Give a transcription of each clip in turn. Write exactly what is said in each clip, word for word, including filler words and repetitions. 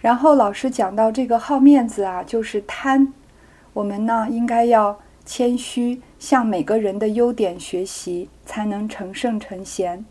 然后老师讲到这个好面子啊，就是贪，我们呢应该要谦虚，向每个人的优点学习，才能成圣成贤。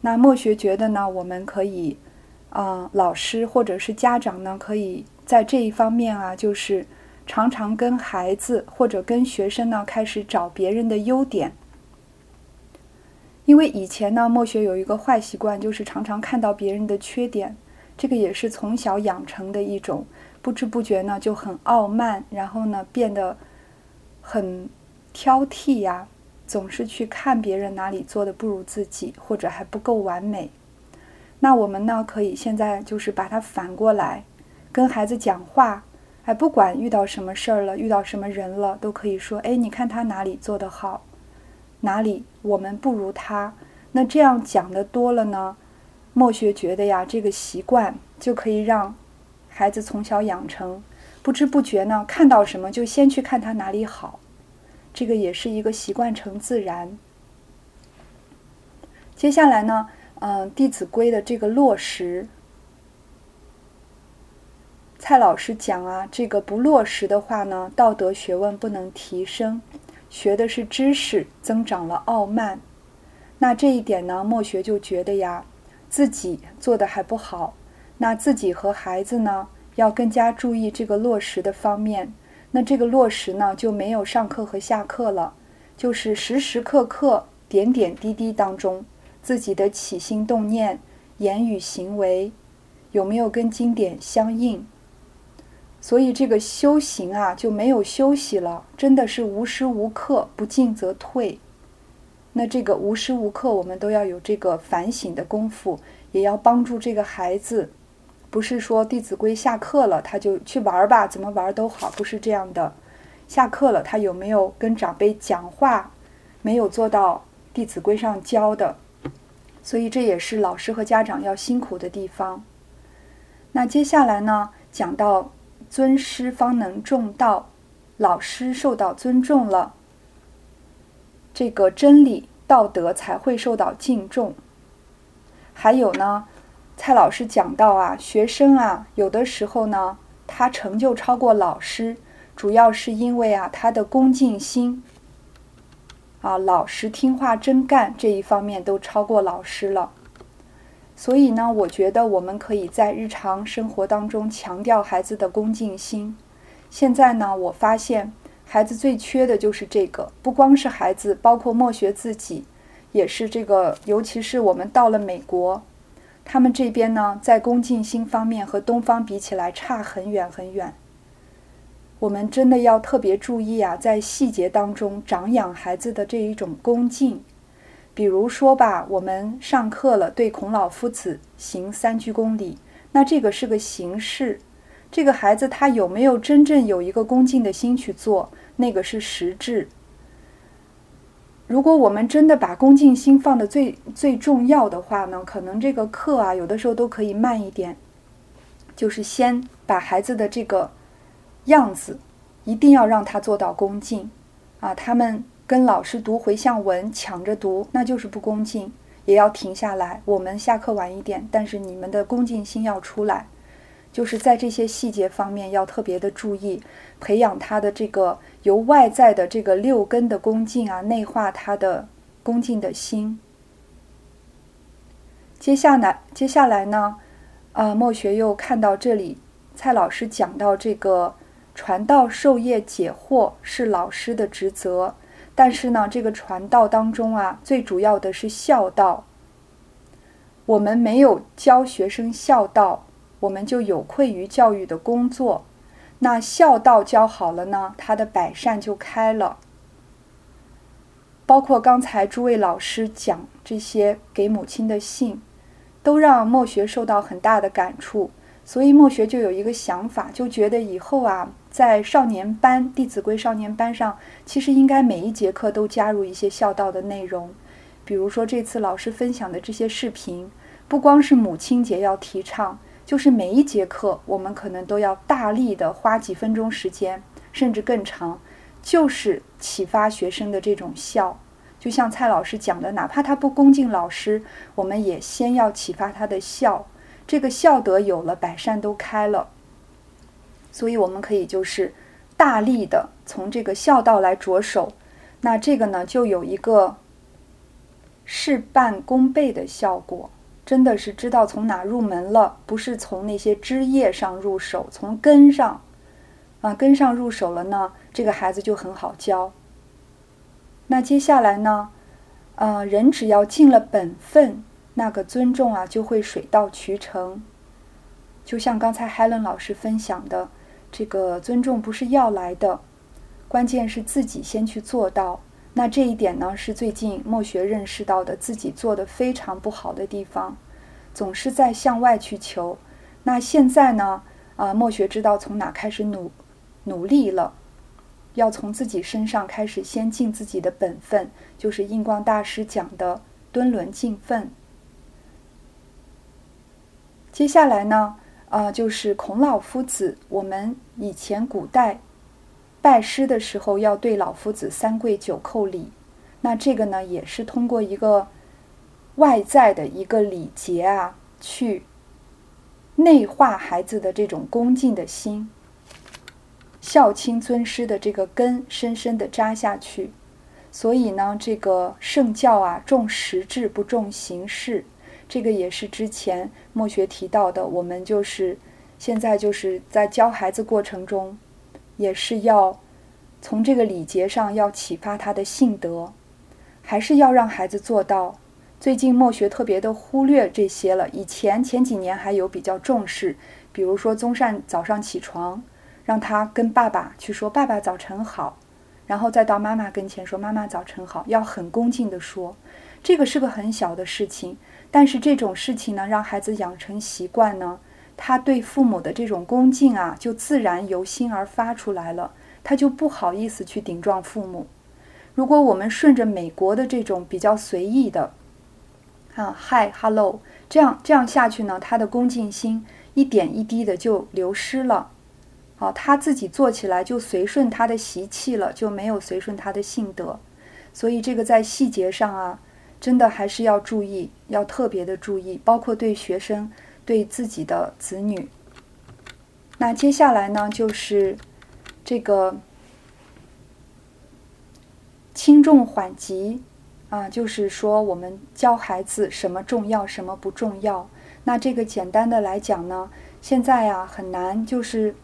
那墨学觉得呢，我们可以呃，老师或者是家长呢，可以在这一方面啊，就是常常跟孩子或者跟学生呢开始找别人的优点。因为以前呢，墨学有一个坏习惯，就是常常看到别人的缺点，这个也是从小养成的一种，不知不觉呢就很傲慢，然后呢变得很挑剔呀、啊，总是去看别人哪里做的不如自己，或者还不够完美。那我们呢可以现在就是把它反过来，跟孩子讲话，哎，不管遇到什么事儿了，遇到什么人了，都可以说，哎，你看他哪里做得好，哪里我们不如他。那这样讲的多了呢，墨学觉得呀，这个习惯就可以让孩子从小养成，不知不觉呢，看到什么就先去看他哪里好，这个也是一个习惯成自然。接下来呢，嗯，《弟子规》的这个落实，蔡老师讲啊，这个不落实的话呢，道德学问不能提升，学的是知识，增长了傲慢。那这一点呢，墨学就觉得呀，自己做的还不好，那自己和孩子呢，要更加注意这个落实的方面。那这个落实呢，就没有上课和下课了，就是时时刻刻、点点滴滴当中，自己的起心动念、言语行为有没有跟经典相应。所以这个修行啊就没有休息了，真的是无时无刻不进则退。那这个无时无刻我们都要有这个反省的功夫，也要帮助这个孩子，不是说《弟子规》下课了他就去玩吧，怎么玩都好，不是这样的。下课了他有没有跟长辈讲话，没有做到《弟子规》上教的，所以这也是老师和家长要辛苦的地方。那接下来呢，讲到尊师方能重道，老师受到尊重了，这个真理道德才会受到敬重。还有呢，蔡老师讲到啊，学生啊有的时候呢他成就超过老师，主要是因为啊他的恭敬心啊，老实听话真干这一方面都超过老师了。所以呢，我觉得我们可以在日常生活当中强调孩子的恭敬心。现在呢，我发现孩子最缺的就是这个，不光是孩子，包括墨学自己也是这个。尤其是我们到了美国，他们这边呢在恭敬心方面和东方比起来差很远很远。我们真的要特别注意啊，在细节当中长养孩子的这一种恭敬。比如说吧，我们上课了，对孔老夫子行三鞠躬礼，那这个是个形式，这个孩子他有没有真正有一个恭敬的心去做，那个是实质。如果我们真的把恭敬心放得最最重要的话呢，可能这个课啊有的时候都可以慢一点，就是先把孩子的这个样子一定要让他做到恭敬啊。他们跟老师读回向文抢着读，那就是不恭敬，也要停下来，我们下课晚一点，但是你们的恭敬心要出来。就是在这些细节方面要特别的注意，培养他的这个由外在的这个六根的恭敬啊，内化他的恭敬的心。接下来接下来呢呃，墨学又看到这里，蔡老师讲到这个传道授业解惑是老师的职责，但是呢这个传道当中啊，最主要的是孝道。我们没有教学生孝道，我们就有愧于教育的工作。那孝道教好了呢，他的百善就开了。包括刚才诸位老师讲这些给母亲的信，都让墨学受到很大的感触。所以墨学就有一个想法，就觉得以后啊，在少年班《弟子规》少年班上，其实应该每一节课都加入一些孝道的内容。比如说这次老师分享的这些视频，不光是母亲节要提倡，就是每一节课我们可能都要大力的花几分钟时间，甚至更长，就是启发学生的这种孝。就像蔡老师讲的，哪怕他不恭敬老师，我们也先要启发他的孝。这个孝德有了，百善都开了。所以我们可以就是大力的从这个孝道来着手，那这个呢就有一个事半功倍的效果，真的是知道从哪入门了，不是从那些枝叶上入手，从根上啊，根上入手了呢，这个孩子就很好教。那接下来呢，呃，人只要尽了本分，那个尊重啊就会水到渠成。就像刚才 Helen 老师分享的，这个尊重不是要来的，关键是自己先去做到。那这一点呢是最近墨学认识到的，自己做的非常不好的地方，总是在向外去求。那现在呢啊，墨学知道从哪开始努努力了，要从自己身上开始先尽自己的本分，就是印光大师讲的敦伦尽分。接下来呢呃，就是孔老夫子，我们以前古代拜师的时候要对老夫子三跪九叩礼，那这个呢也是通过一个外在的一个礼节啊，去内化孩子的这种恭敬的心，孝亲尊师的这个根深深的扎下去。所以呢这个圣教啊重实质不重形式，这个也是之前墨学提到的，我们就是现在就是在教孩子过程中，也是要从这个礼节上要启发他的性德，还是要让孩子做到。最近墨学特别的忽略这些了，以前前几年还有比较重视，比如说宗善早上起床，让他跟爸爸去说爸爸早晨好，然后再到妈妈跟前说妈妈早晨好，要很恭敬的说。这个是个很小的事情，但是这种事情呢让孩子养成习惯呢，他对父母的这种恭敬啊就自然由心而发出来了，他就不好意思去顶撞父母。如果我们顺着美国的这种比较随意的啊 hi hello 这样这样下去呢，他的恭敬心一点一滴的就流失了，啊，他自己做起来就随顺他的习气了，就没有随顺他的性德。所以这个在细节上啊真的还是要注意，要特别的注意，包括对学生对自己的子女。那接下来呢就是这个轻重缓急啊，就是说我们教孩子什么重要什么不重要。那这个简单的来讲呢，现在啊很难，就是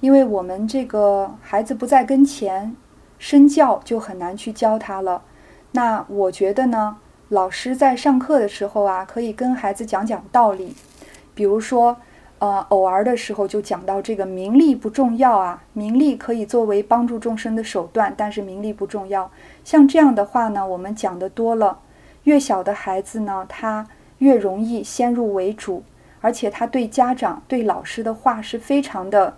因为我们这个孩子不在跟前，身教就很难去教他了。那我觉得呢老师在上课的时候啊，可以跟孩子讲讲道理，比如说呃，偶尔的时候就讲到这个名利不重要啊，名利可以作为帮助众生的手段，但是名利不重要。像这样的话呢，我们讲得多了，越小的孩子呢他越容易先入为主，而且他对家长对老师的话是非常的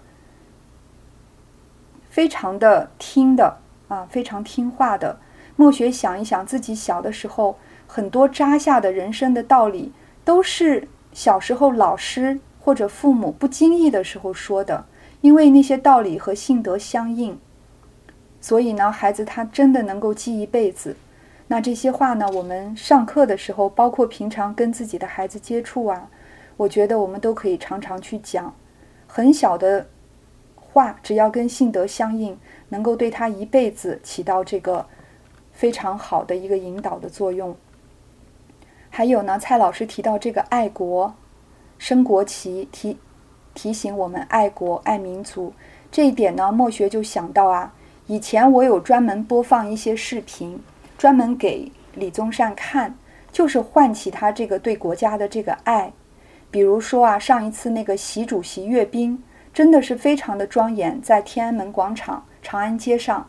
非常的听的啊，非常听话的。墨学想一想自己小的时候，很多扎下的人生的道理都是小时候老师或者父母不经意的时候说的，因为那些道理和性德相应，所以呢孩子他真的能够记一辈子。那这些话呢我们上课的时候，包括平常跟自己的孩子接触啊，我觉得我们都可以常常去讲，很小的话只要跟性德相应，能够对他一辈子起到这个非常好的一个引导的作用。还有呢蔡老师提到这个爱国升国旗，提提醒我们爱国爱民族，这一点呢墨学就想到啊，以前我有专门播放一些视频专门给李宗善看，就是唤起他这个对国家的这个爱。比如说啊上一次那个习主席阅兵真的是非常的庄严，在天安门广场长安街上，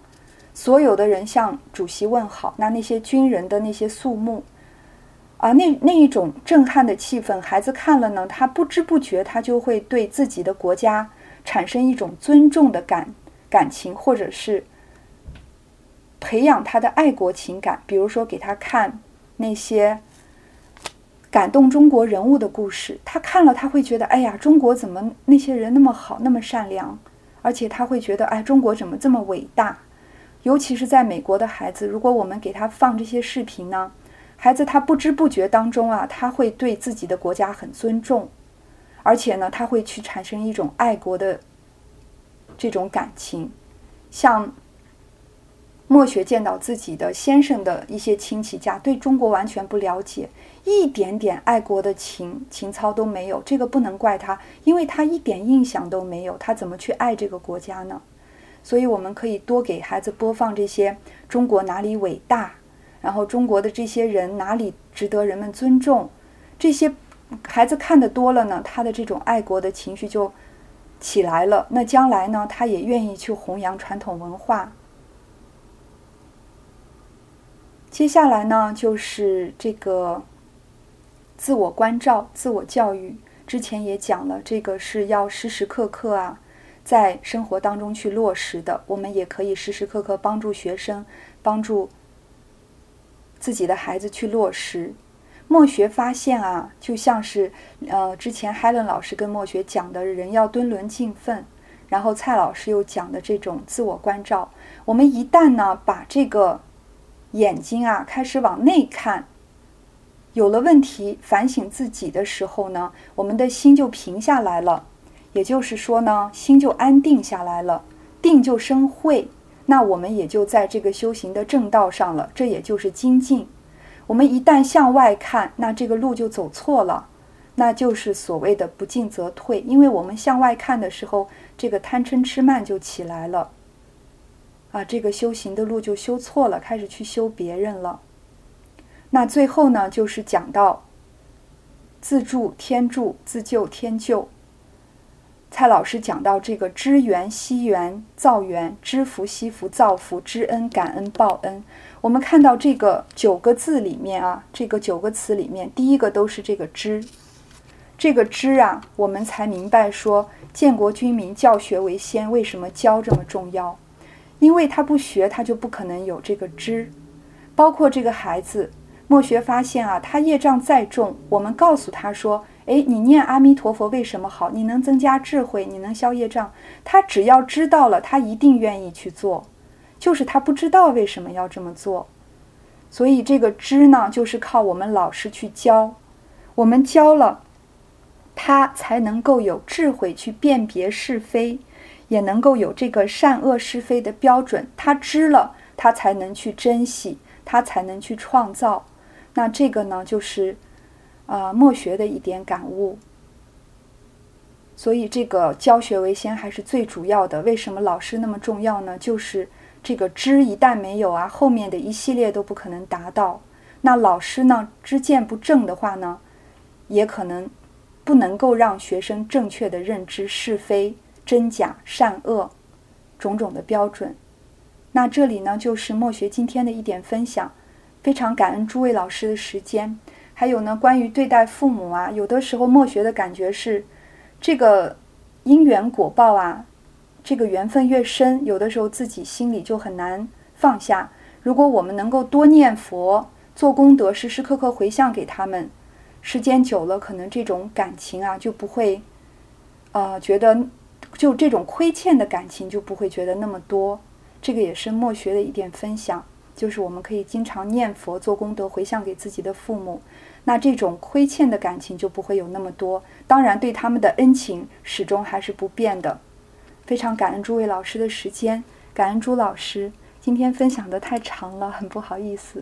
所有的人向主席问好，那那些军人的那些肃穆啊，那那一种震撼的气氛，孩子看了呢他不知不觉他就会对自己的国家产生一种尊重的感感情，或者是培养他的爱国情感。比如说给他看那些感动中国人物的故事，他看了他会觉得哎呀中国怎么那些人那么好那么善良，而且他会觉得哎中国怎么这么伟大。尤其是在美国的孩子，如果我们给他放这些视频呢，孩子他不知不觉当中啊他会对自己的国家很尊重。而且呢他会去产生一种爱国的这种感情。像墨学见到自己的先生的一些亲戚家，对中国完全不了解，一点点爱国的情情操都没有，这个不能怪他，因为他一点印象都没有，他怎么去爱这个国家呢？所以我们可以多给孩子播放这些中国哪里伟大，然后中国的这些人哪里值得人们尊重，这些孩子看得多了呢，他的这种爱国的情绪就起来了，那将来呢他也愿意去弘扬传统文化。接下来呢就是这个自我关照、自我教育，之前也讲了，这个是要时时刻刻啊在生活当中去落实的。我们也可以时时刻刻帮助学生，帮助自己的孩子去落实。墨学发现啊，就像是呃之前Helen老师跟墨学讲的人要敦伦敬奋，然后蔡老师又讲的这种自我关照，我们一旦呢把这个眼睛啊开始往内看，有了问题反省自己的时候呢，我们的心就平下来了，也就是说呢心就安定下来了，定就生慧，那我们也就在这个修行的正道上了，这也就是精进。我们一旦向外看，那这个路就走错了，那就是所谓的不进则退，因为我们向外看的时候，这个贪嗔痴慢就起来了啊，这个修行的路就修错了，开始去修别人了。那最后呢就是讲到自助天助，自救天救。蔡老师讲到这个知缘惜缘造缘，知福惜福造福，知恩感恩报恩。我们看到这个九个字里面啊，这个九个词里面，第一个都是这个知，这个知啊，我们才明白说建国军民教学为先，为什么教这么重要，因为他不学他就不可能有这个知。包括这个孩子，墨学发现啊，他业障再重，我们告诉他说，哎，你念阿弥陀佛为什么好？你能增加智慧，你能消业障。他只要知道了，他一定愿意去做，就是他不知道为什么要这么做。所以这个知呢，就是靠我们老师去教，我们教了，他才能够有智慧去辨别是非，也能够有这个善恶是非的标准。他知了，他才能去珍惜，他才能去创造。那这个呢就是呃，墨学的一点感悟。所以这个教学为先还是最主要的。为什么老师那么重要呢？就是这个知一旦没有啊，后面的一系列都不可能达到。那老师呢知见不正的话呢，也可能不能够让学生正确的认知是非真假善恶种种的标准。那这里呢就是墨学今天的一点分享，非常感恩诸位老师的时间。还有呢关于对待父母啊，有的时候墨学的感觉是这个因缘果报啊，这个缘分越深，有的时候自己心里就很难放下。如果我们能够多念佛做功德，时时刻刻回向给他们，时间久了可能这种感情啊就不会呃，觉得就这种亏欠的感情就不会觉得那么多。这个也是墨学的一点分享，就是我们可以经常念佛做功德回向给自己的父母，那这种亏欠的感情就不会有那么多。当然对他们的恩情始终还是不变的。非常感恩诸位老师的时间，感恩朱老师，今天分享的太长了，很不好意思。